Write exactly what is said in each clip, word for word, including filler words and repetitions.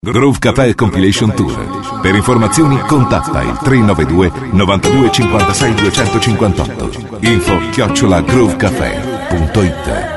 Groove Cafè Compilation Tour. Per informazioni contatta il tre nove due nove due cinque sei due cinque otto. Info chiocciola groovecafè.it.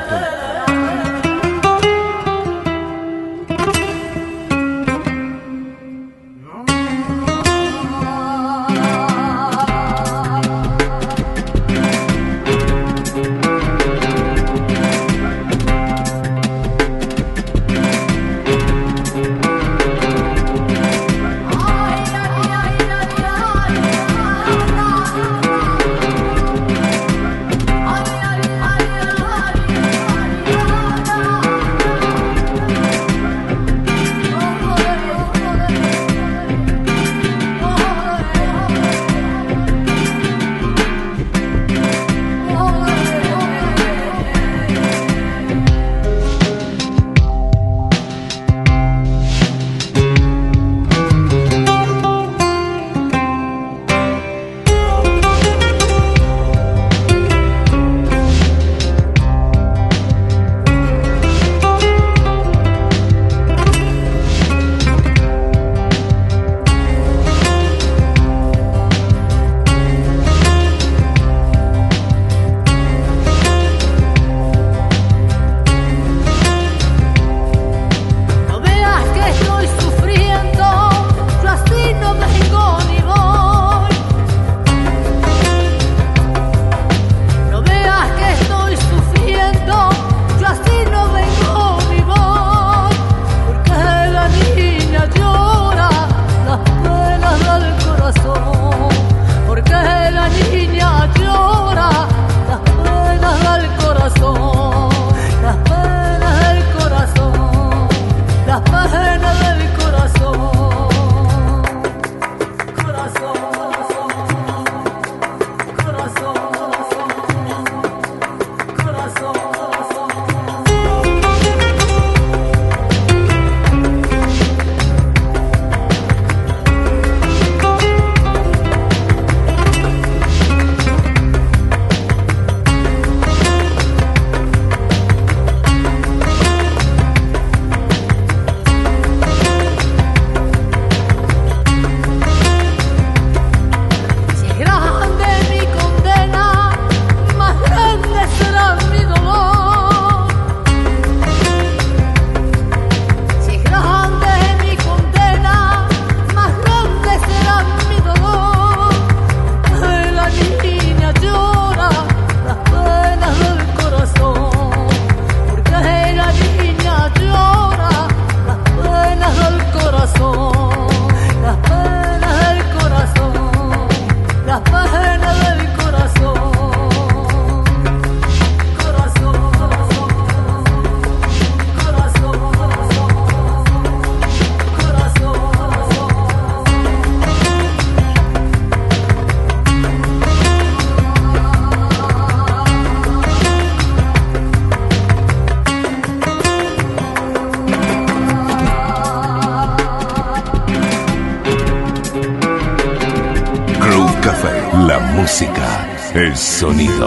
La música, el sonido.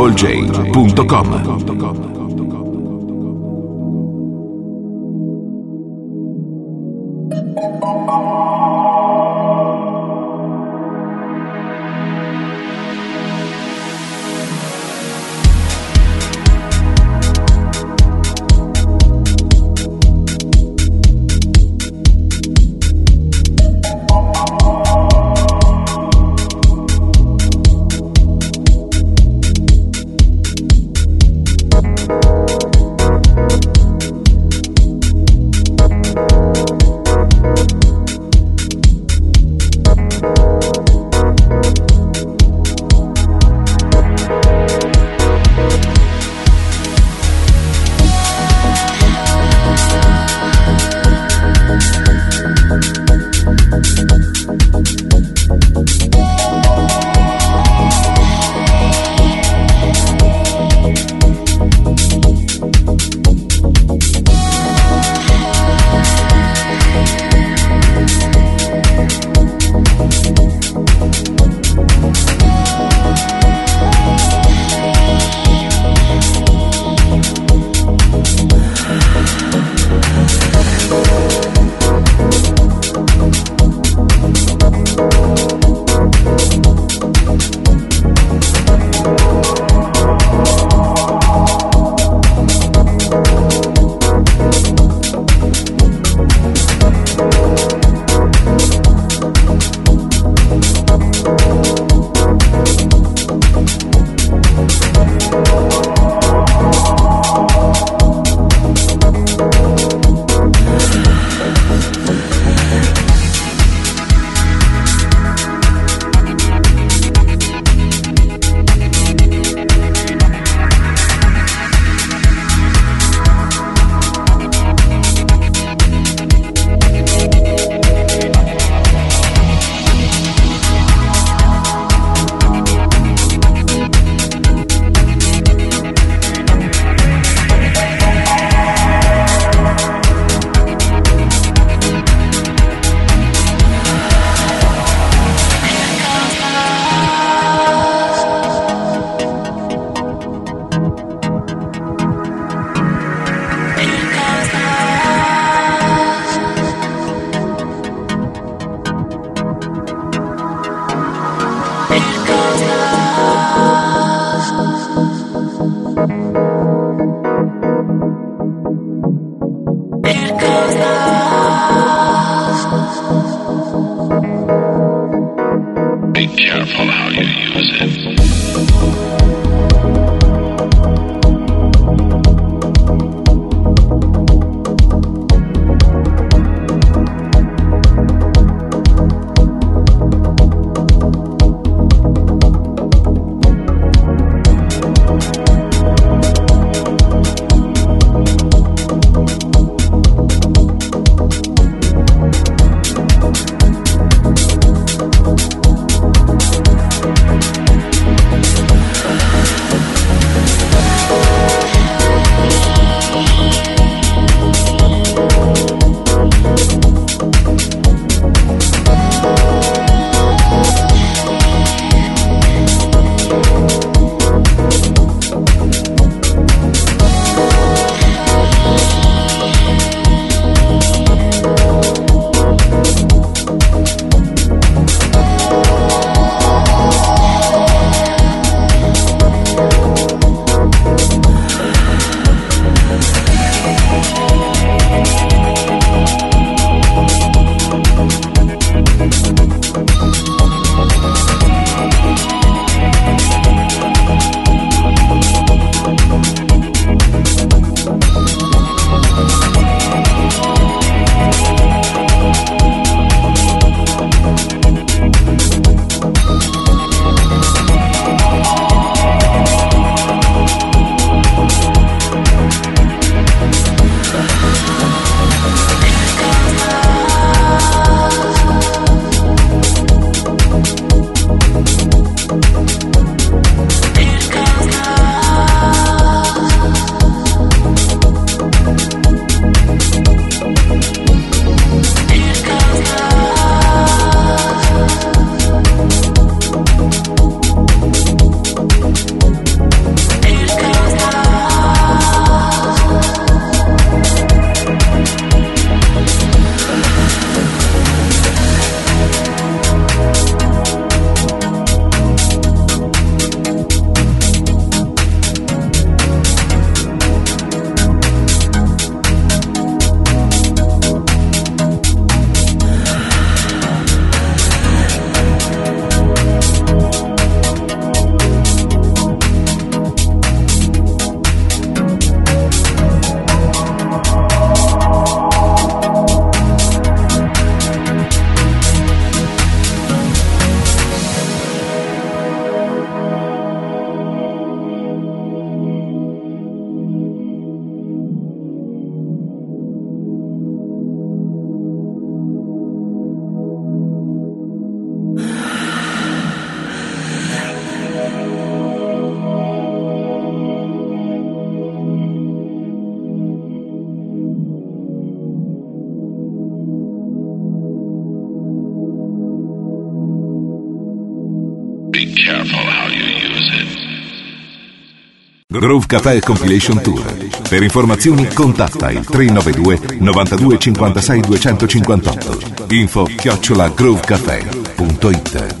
TroubleJ punto com Groove Cafè Compilation Tour. Per informazioni contatta il tre nove due nove due cinque sei due cinque otto. Info chiocciola groovecafè.it.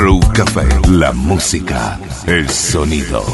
Groove Cafè, la música, el sonido.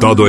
Todo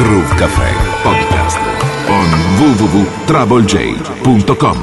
Groove Cafè Podcast on w w w punto trouble j punto com.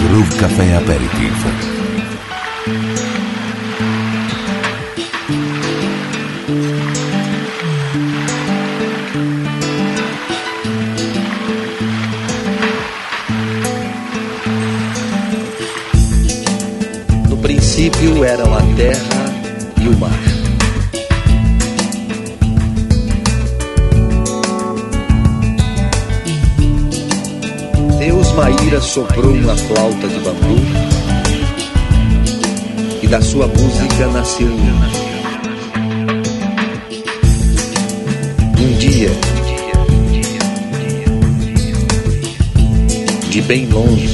Groove Cafè Aperitif. No princípio eram a terra e o mar. Maíra soprou uma flauta de bambu e da sua música nasceu um dia de bem longe,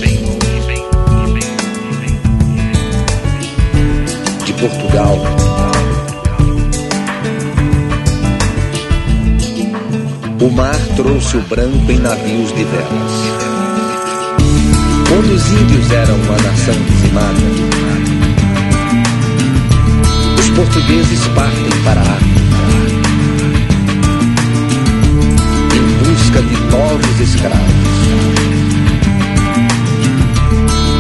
de Portugal, o mar trouxe o branco em navios de velas. Quando os índios eram uma nação dizimada, os portugueses partem para a África em busca de novos escravos,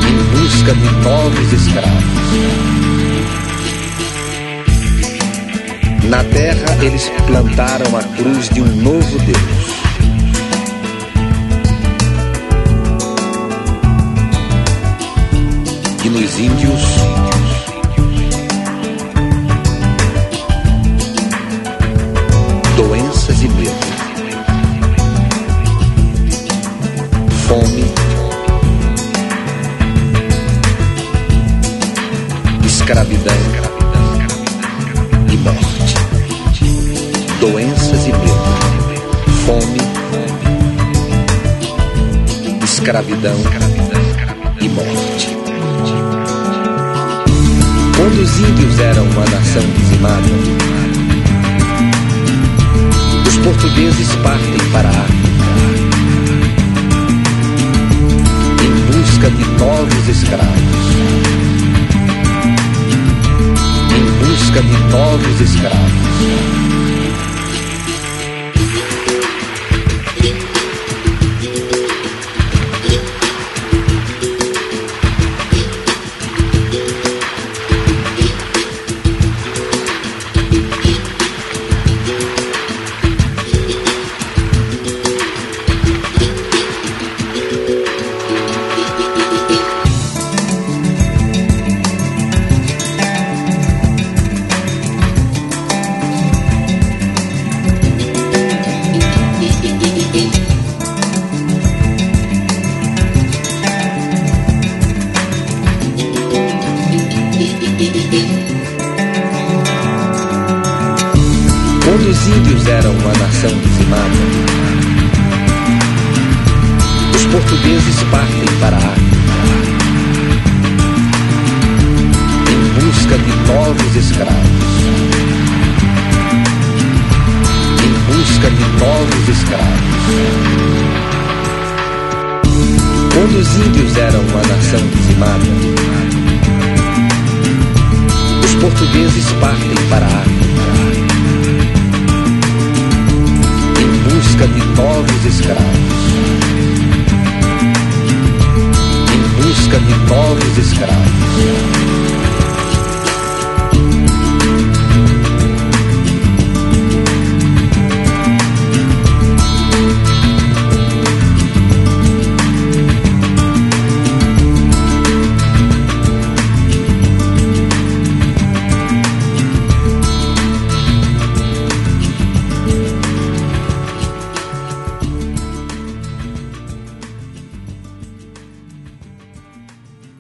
em busca di poveri escravos. Na terra eles plantaram a cruz de um novo Deus. E nos índios, doenças e medo, fome, escravidão e morte. Doenças e medo, fome, escravidão e morte. Quando os índios eram uma nação dizimada, os portugueses partem para a África em busca de novos escravos. Em busca de novos escravos.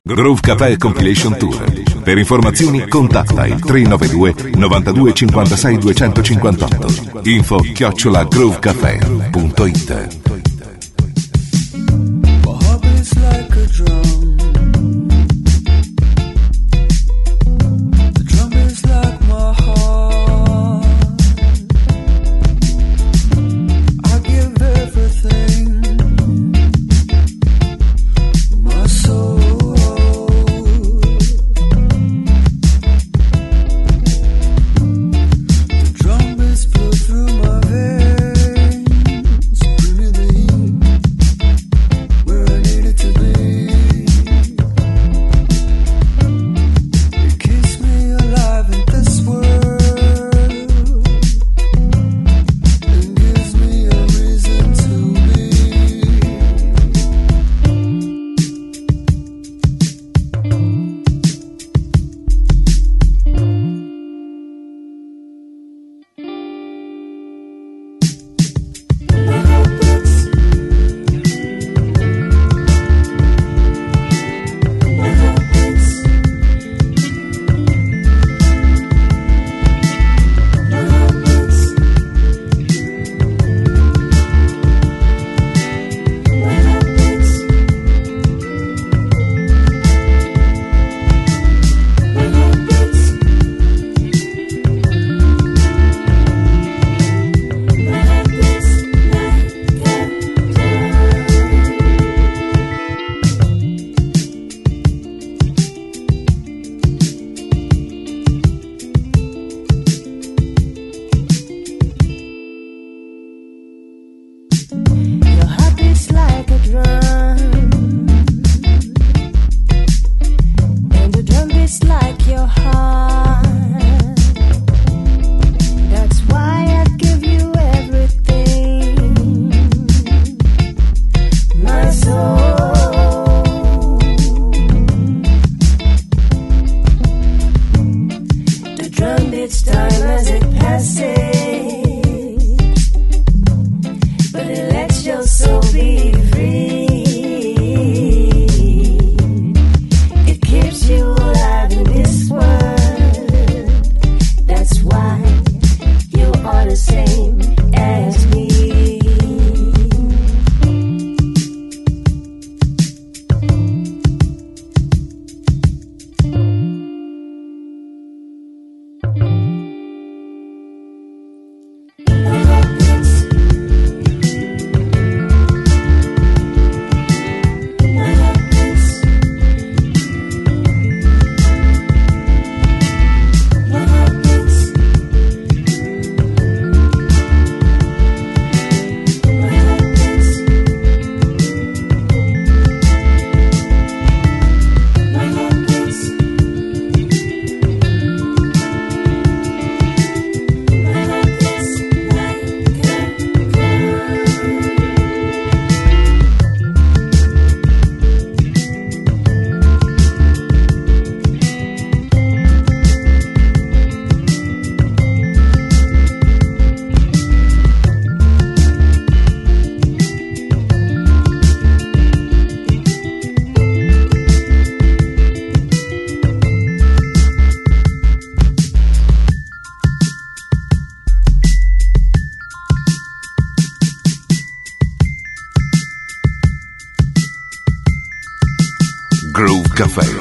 Groove Cafè Compilation Tour. Per informazioni contatta il tre nove due nove due cinque sei due cinque otto. Info chiocciola groovecafè.it. Give me the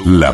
la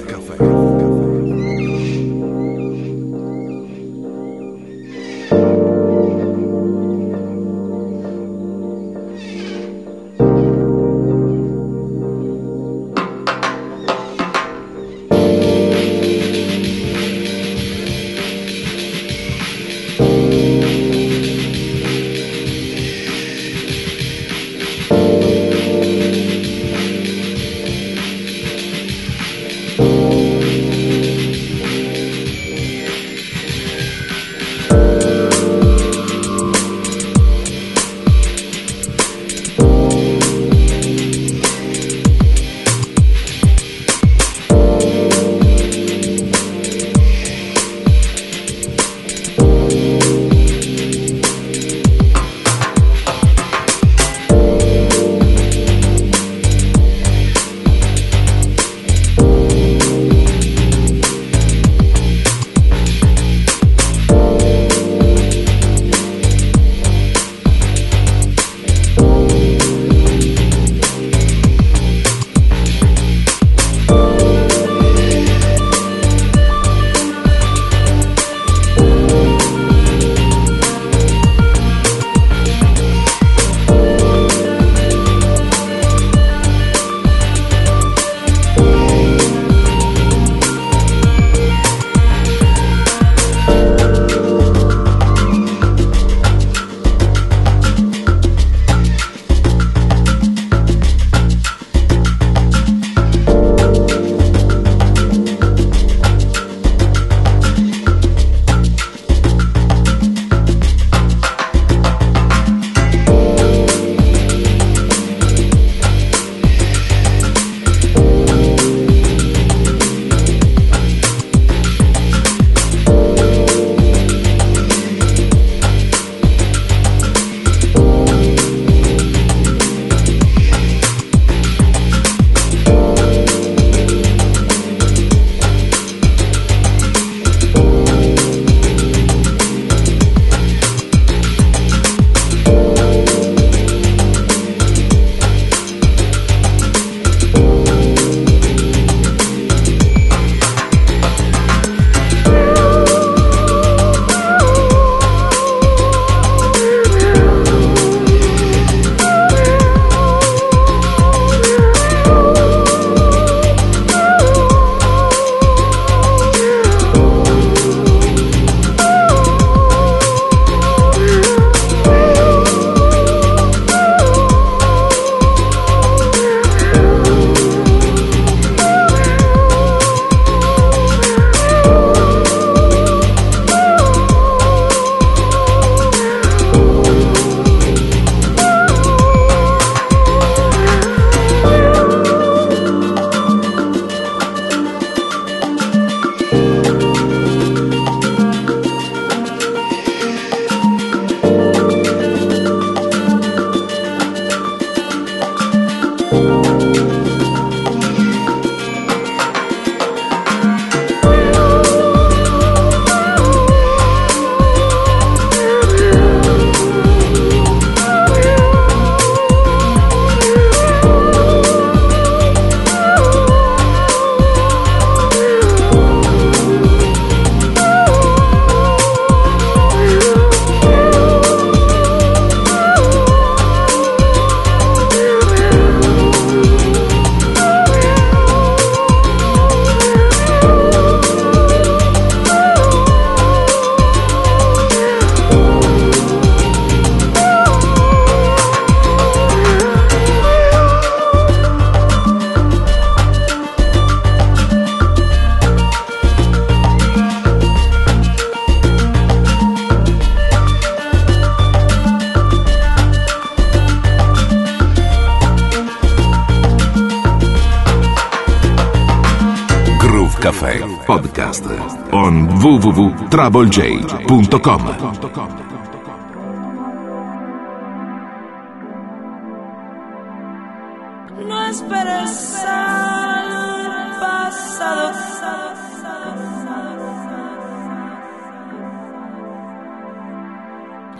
Podcast on w w w punto trouble j punto com.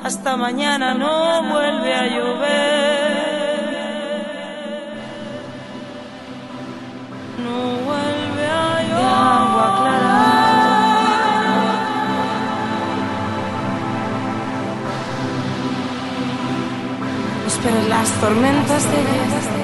Hasta mañana no vuelve a llover. esperes las tormentas de vida.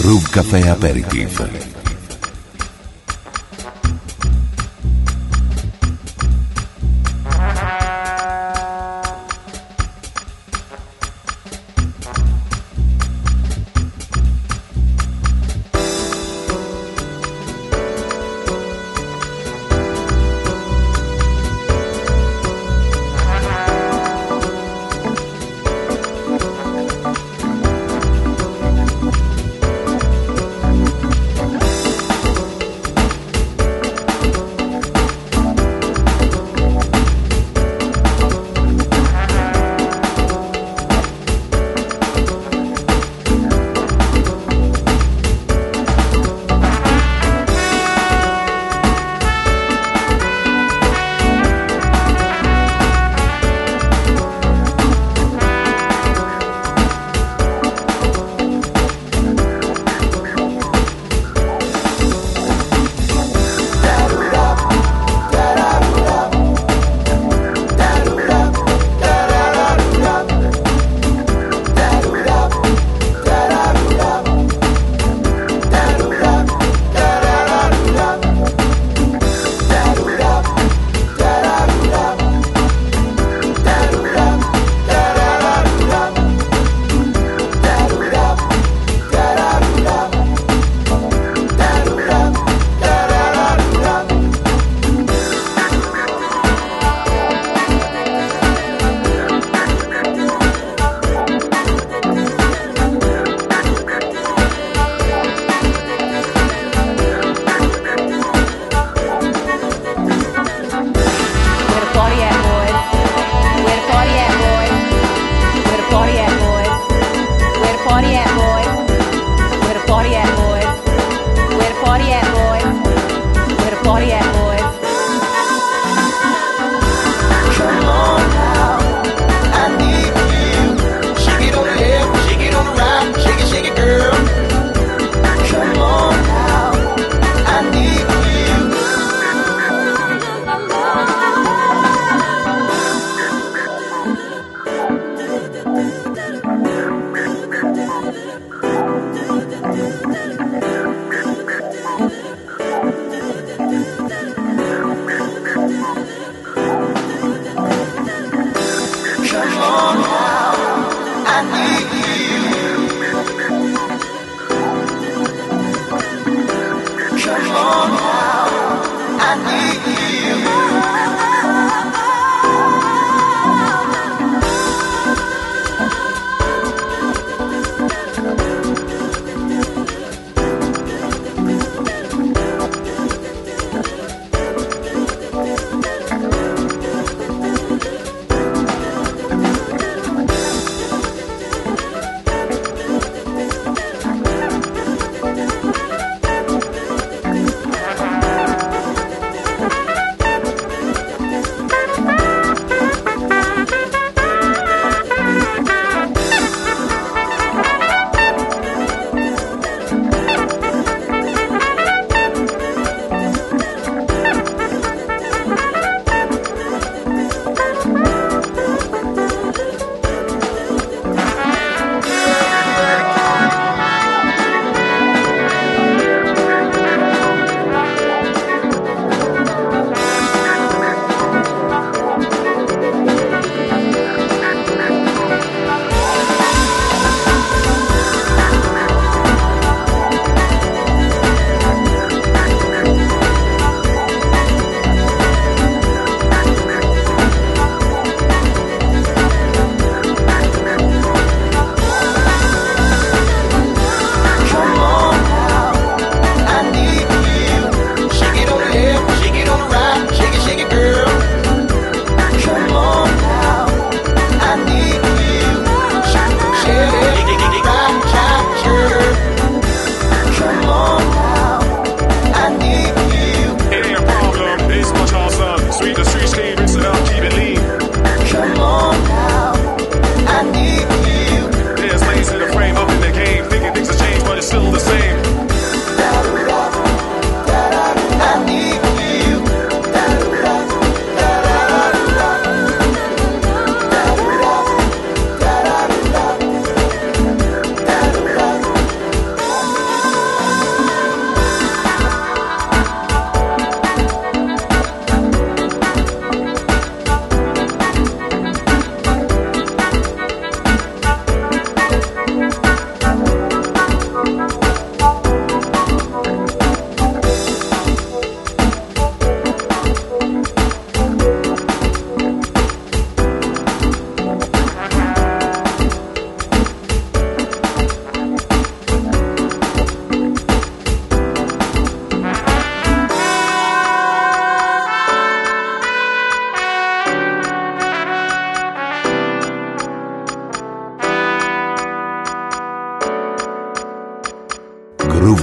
Groove Cafè Aperitif.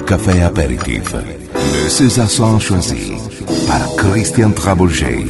Café apéritif. Le César Son choisi par Christian Trabougé.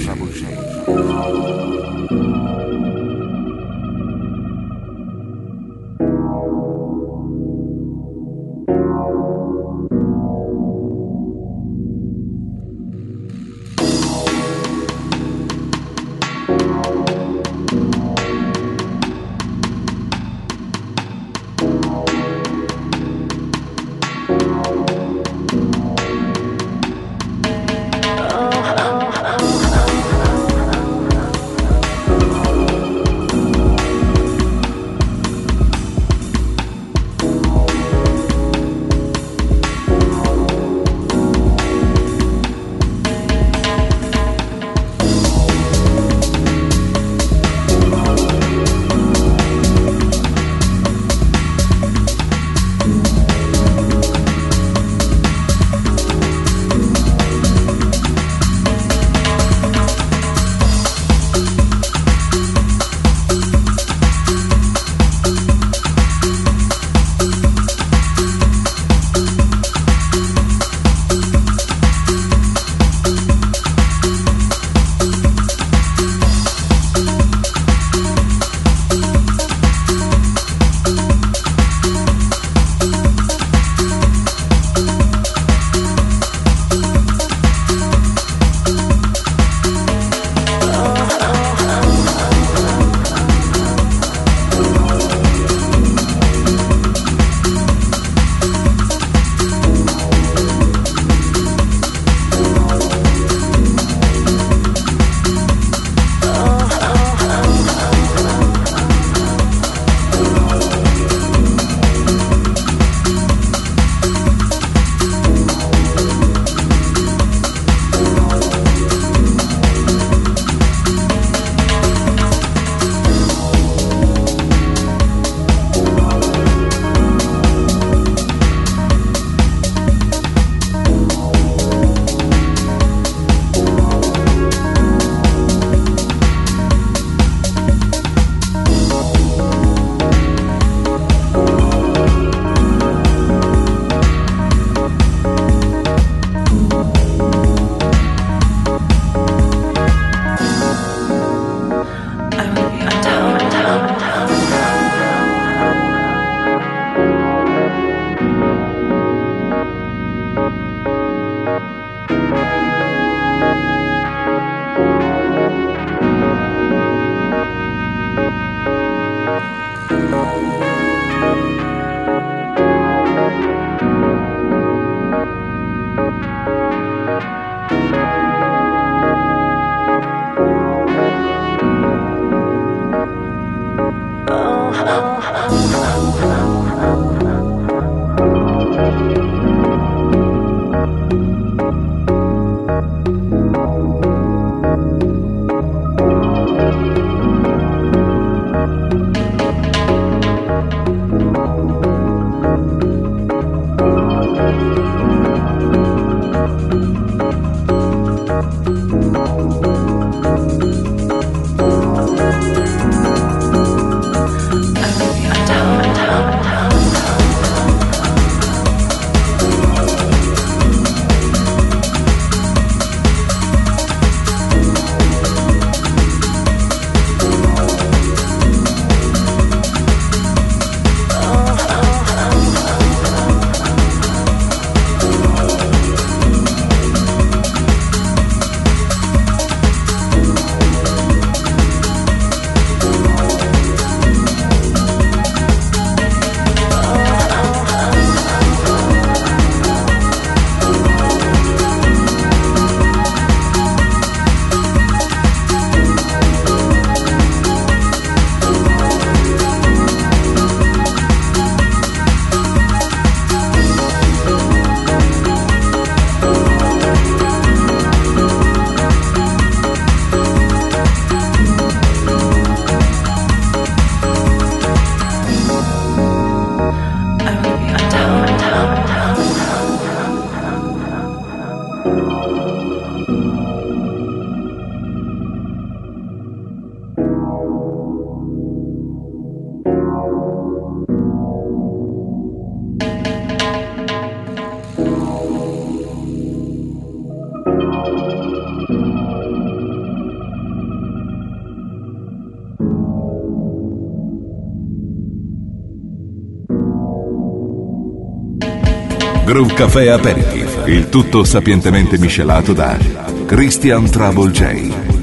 Groove Cafè Aperitif, il tutto sapientemente miscelato da Christian Trabougé.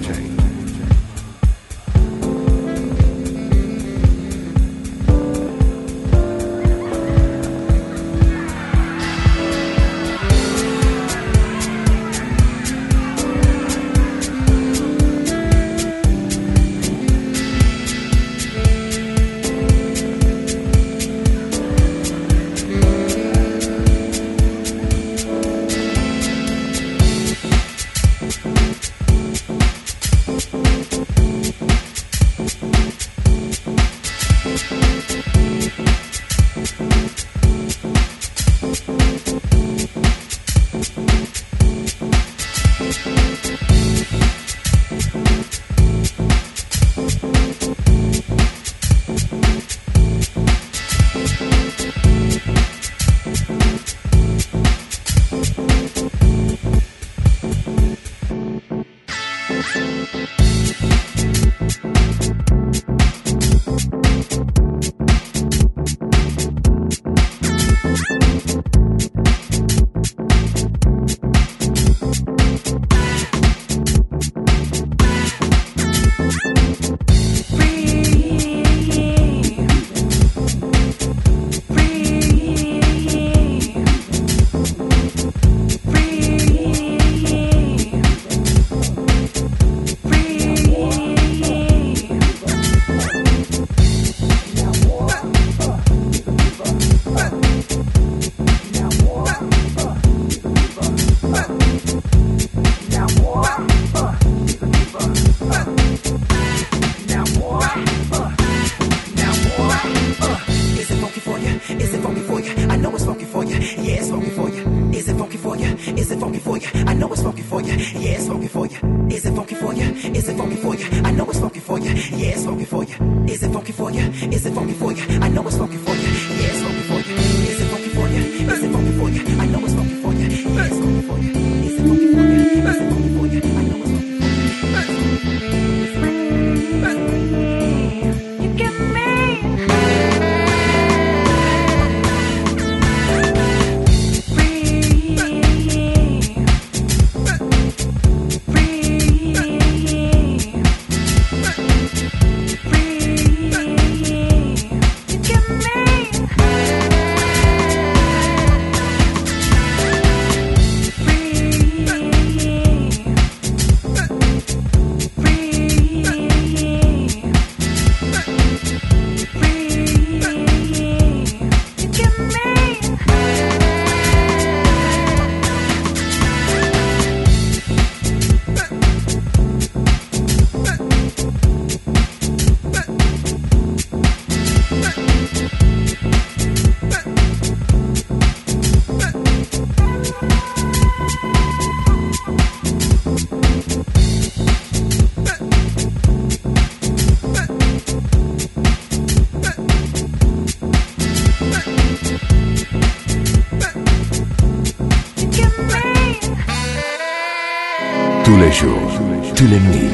Tu l'as mis,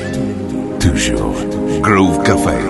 toujours. Groove Café.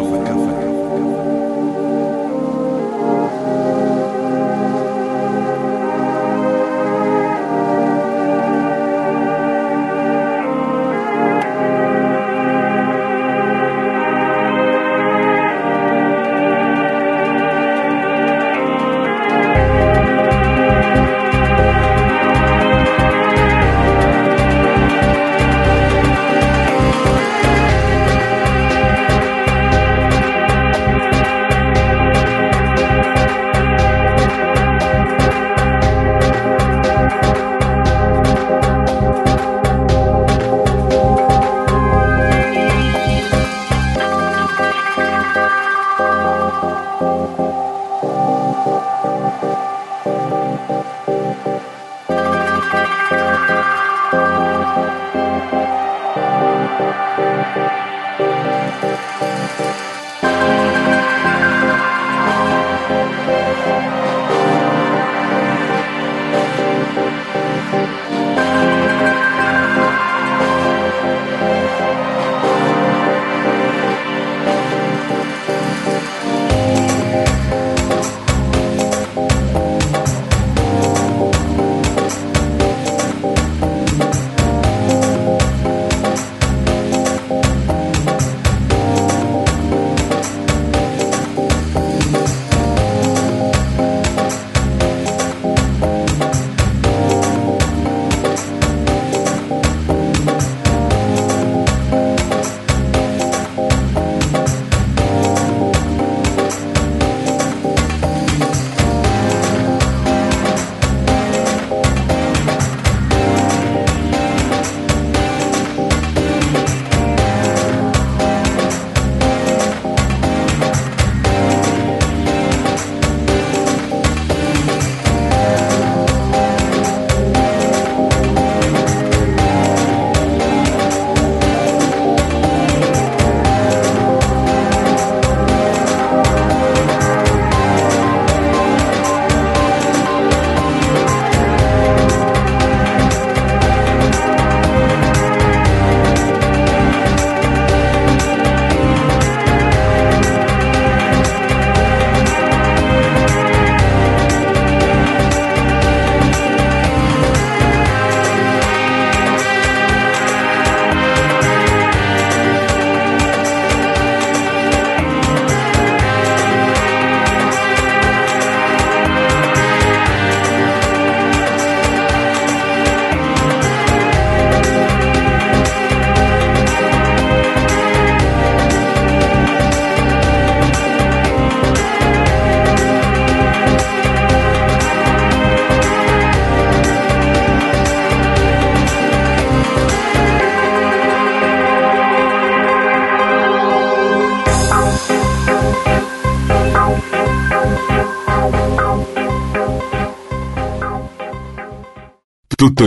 Tutto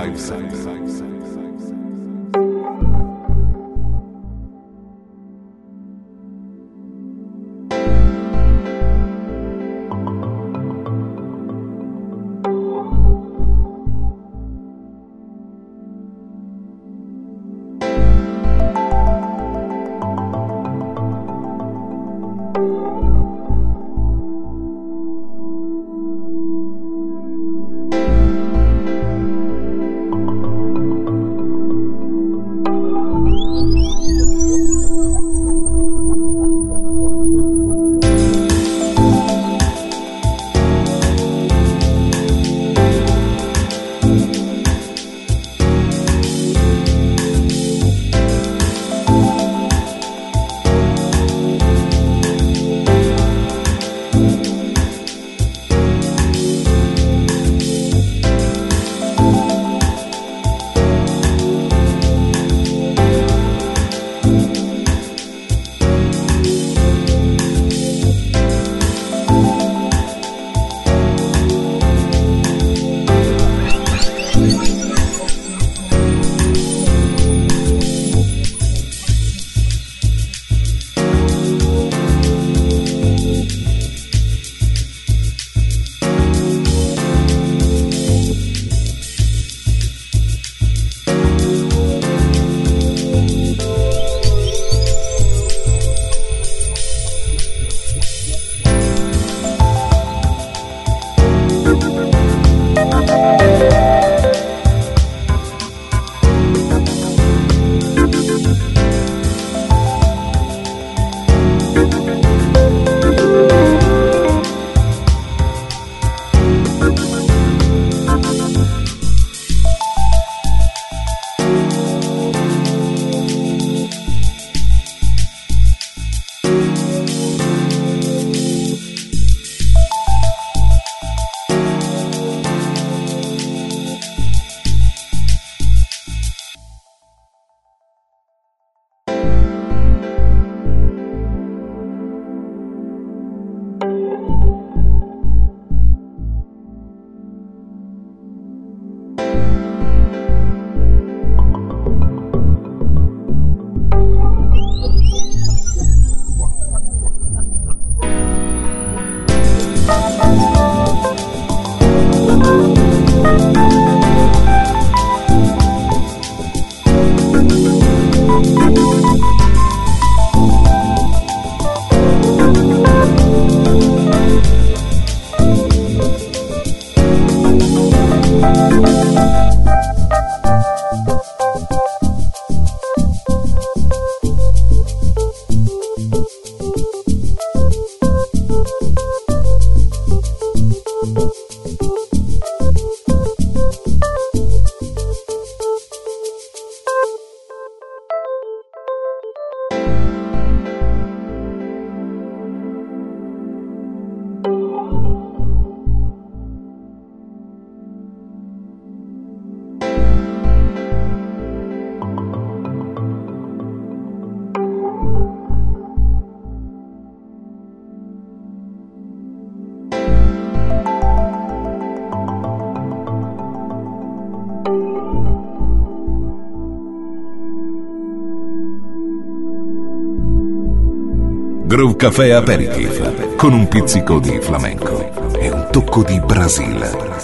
Groove Cafè Aperitif, con un pizzico di flamenco e un tocco di Brasile.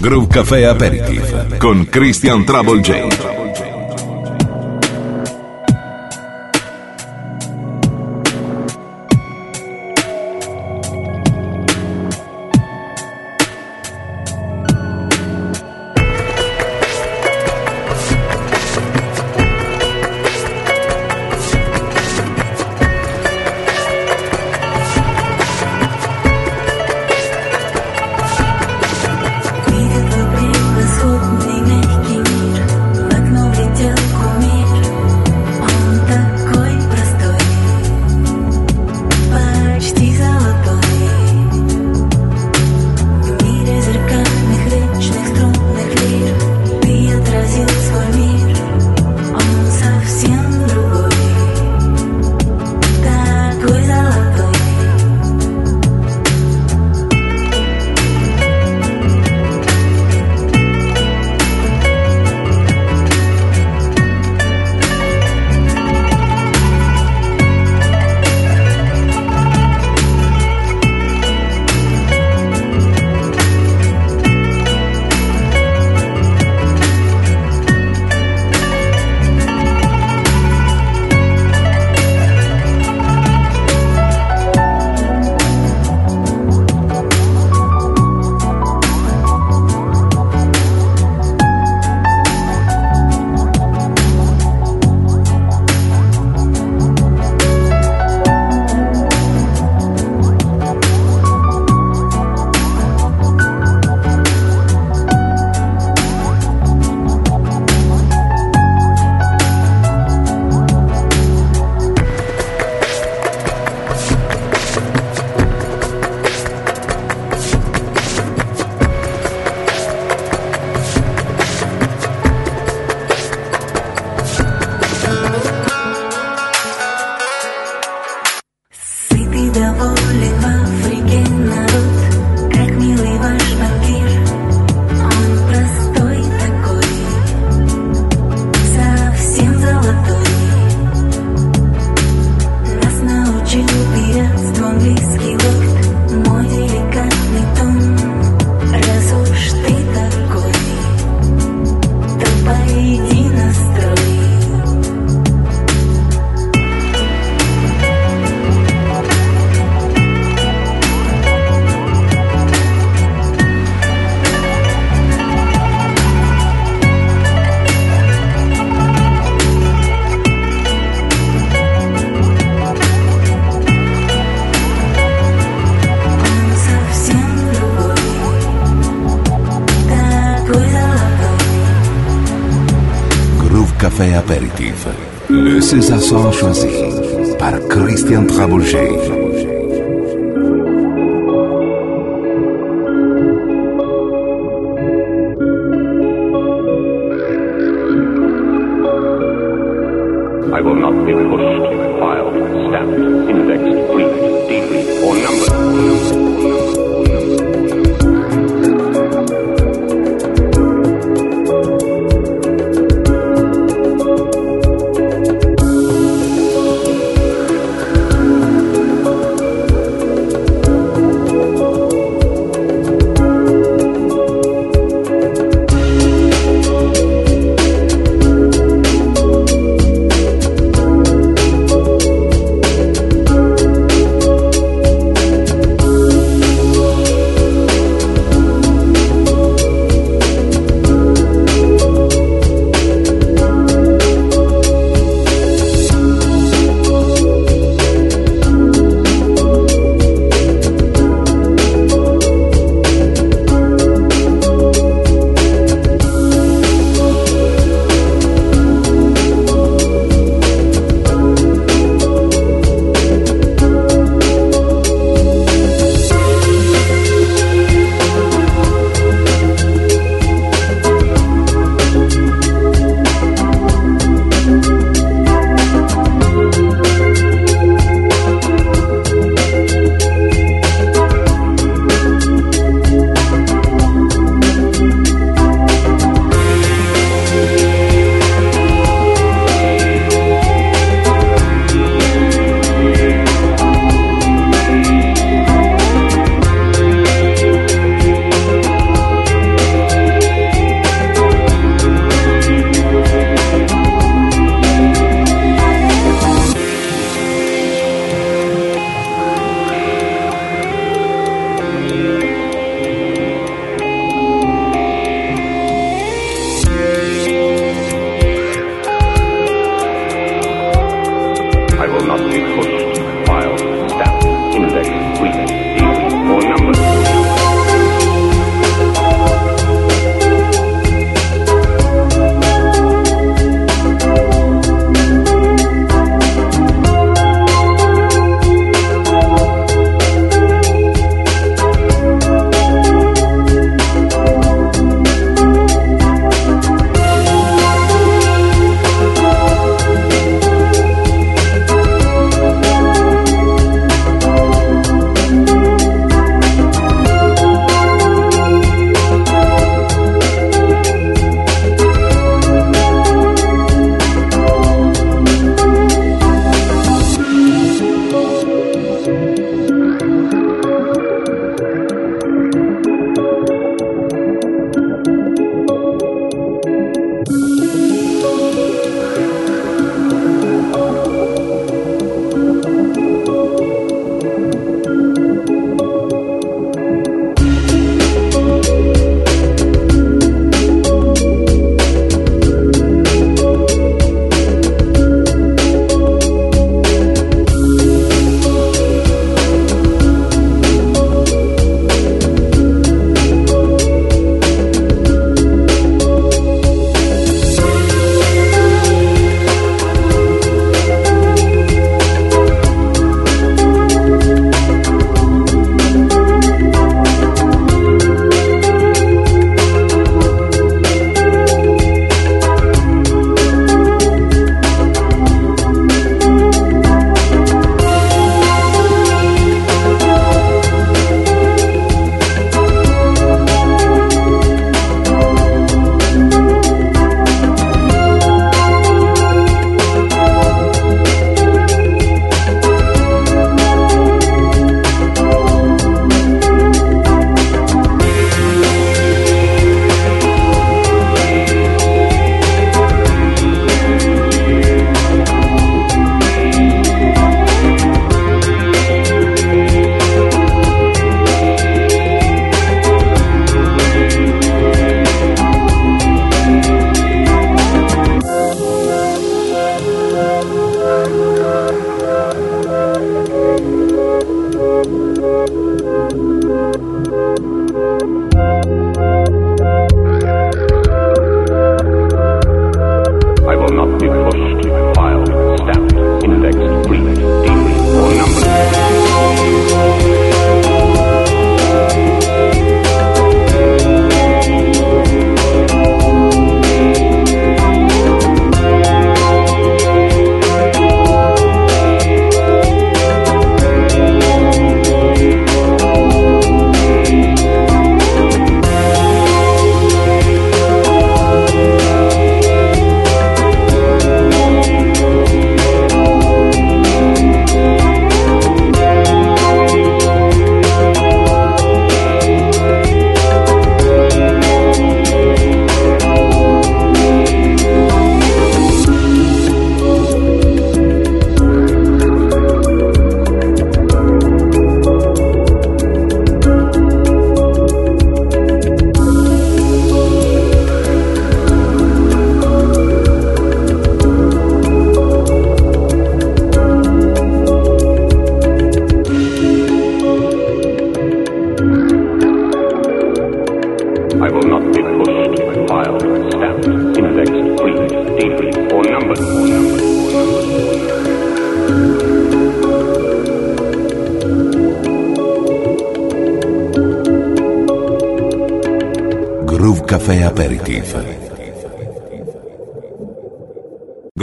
Groove Cafè Aperitif con Christian Trabougé. Café Aperitif, le César sera choisi par Christian Trabougé. will not be pushed, filed, stamped, indexed, weak, deep, or numbered.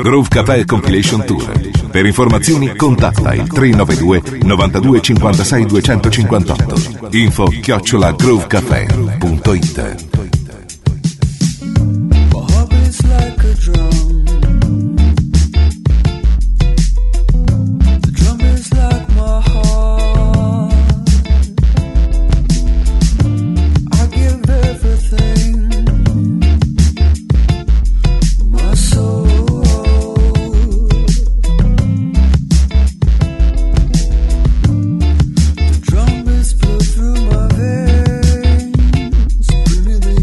Groove Cafè Compilation Tour. Per informazioni contatta il tre nove due nove due cinque sei due cinque otto. Info chiocciola groovecafè.it. Give me the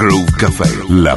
Groove Cafè, la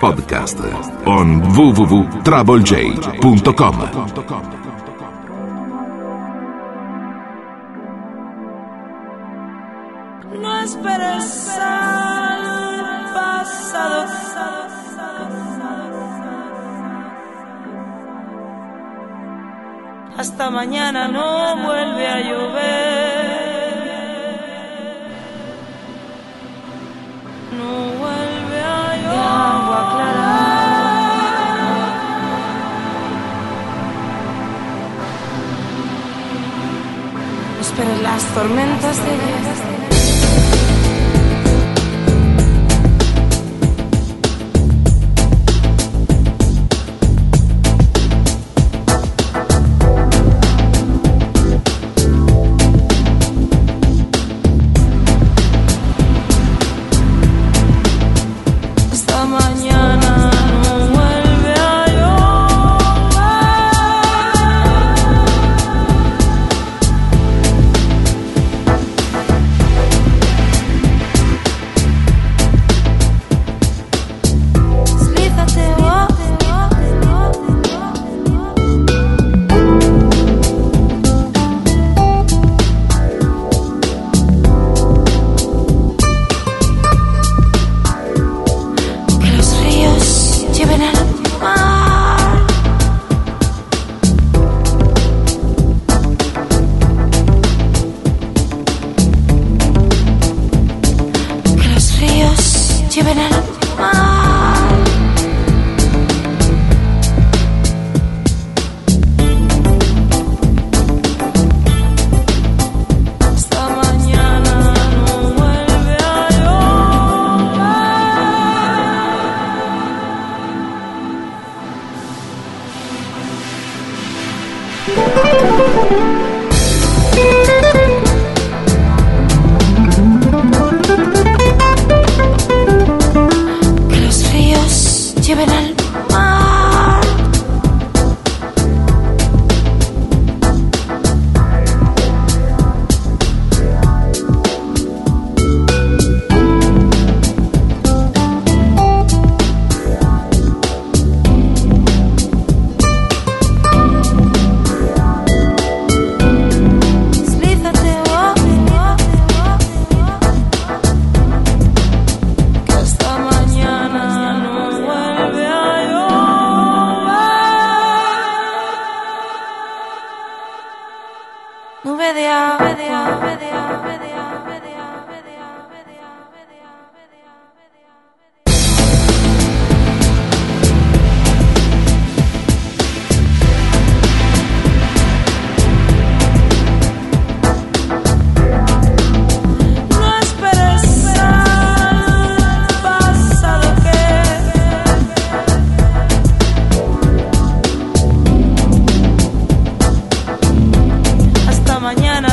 Podcast on w w w punto trouble j punto com. No esperes al pasado, hasta mañana no vuelve a llover. ásperas las tormentas de vida. Mañana.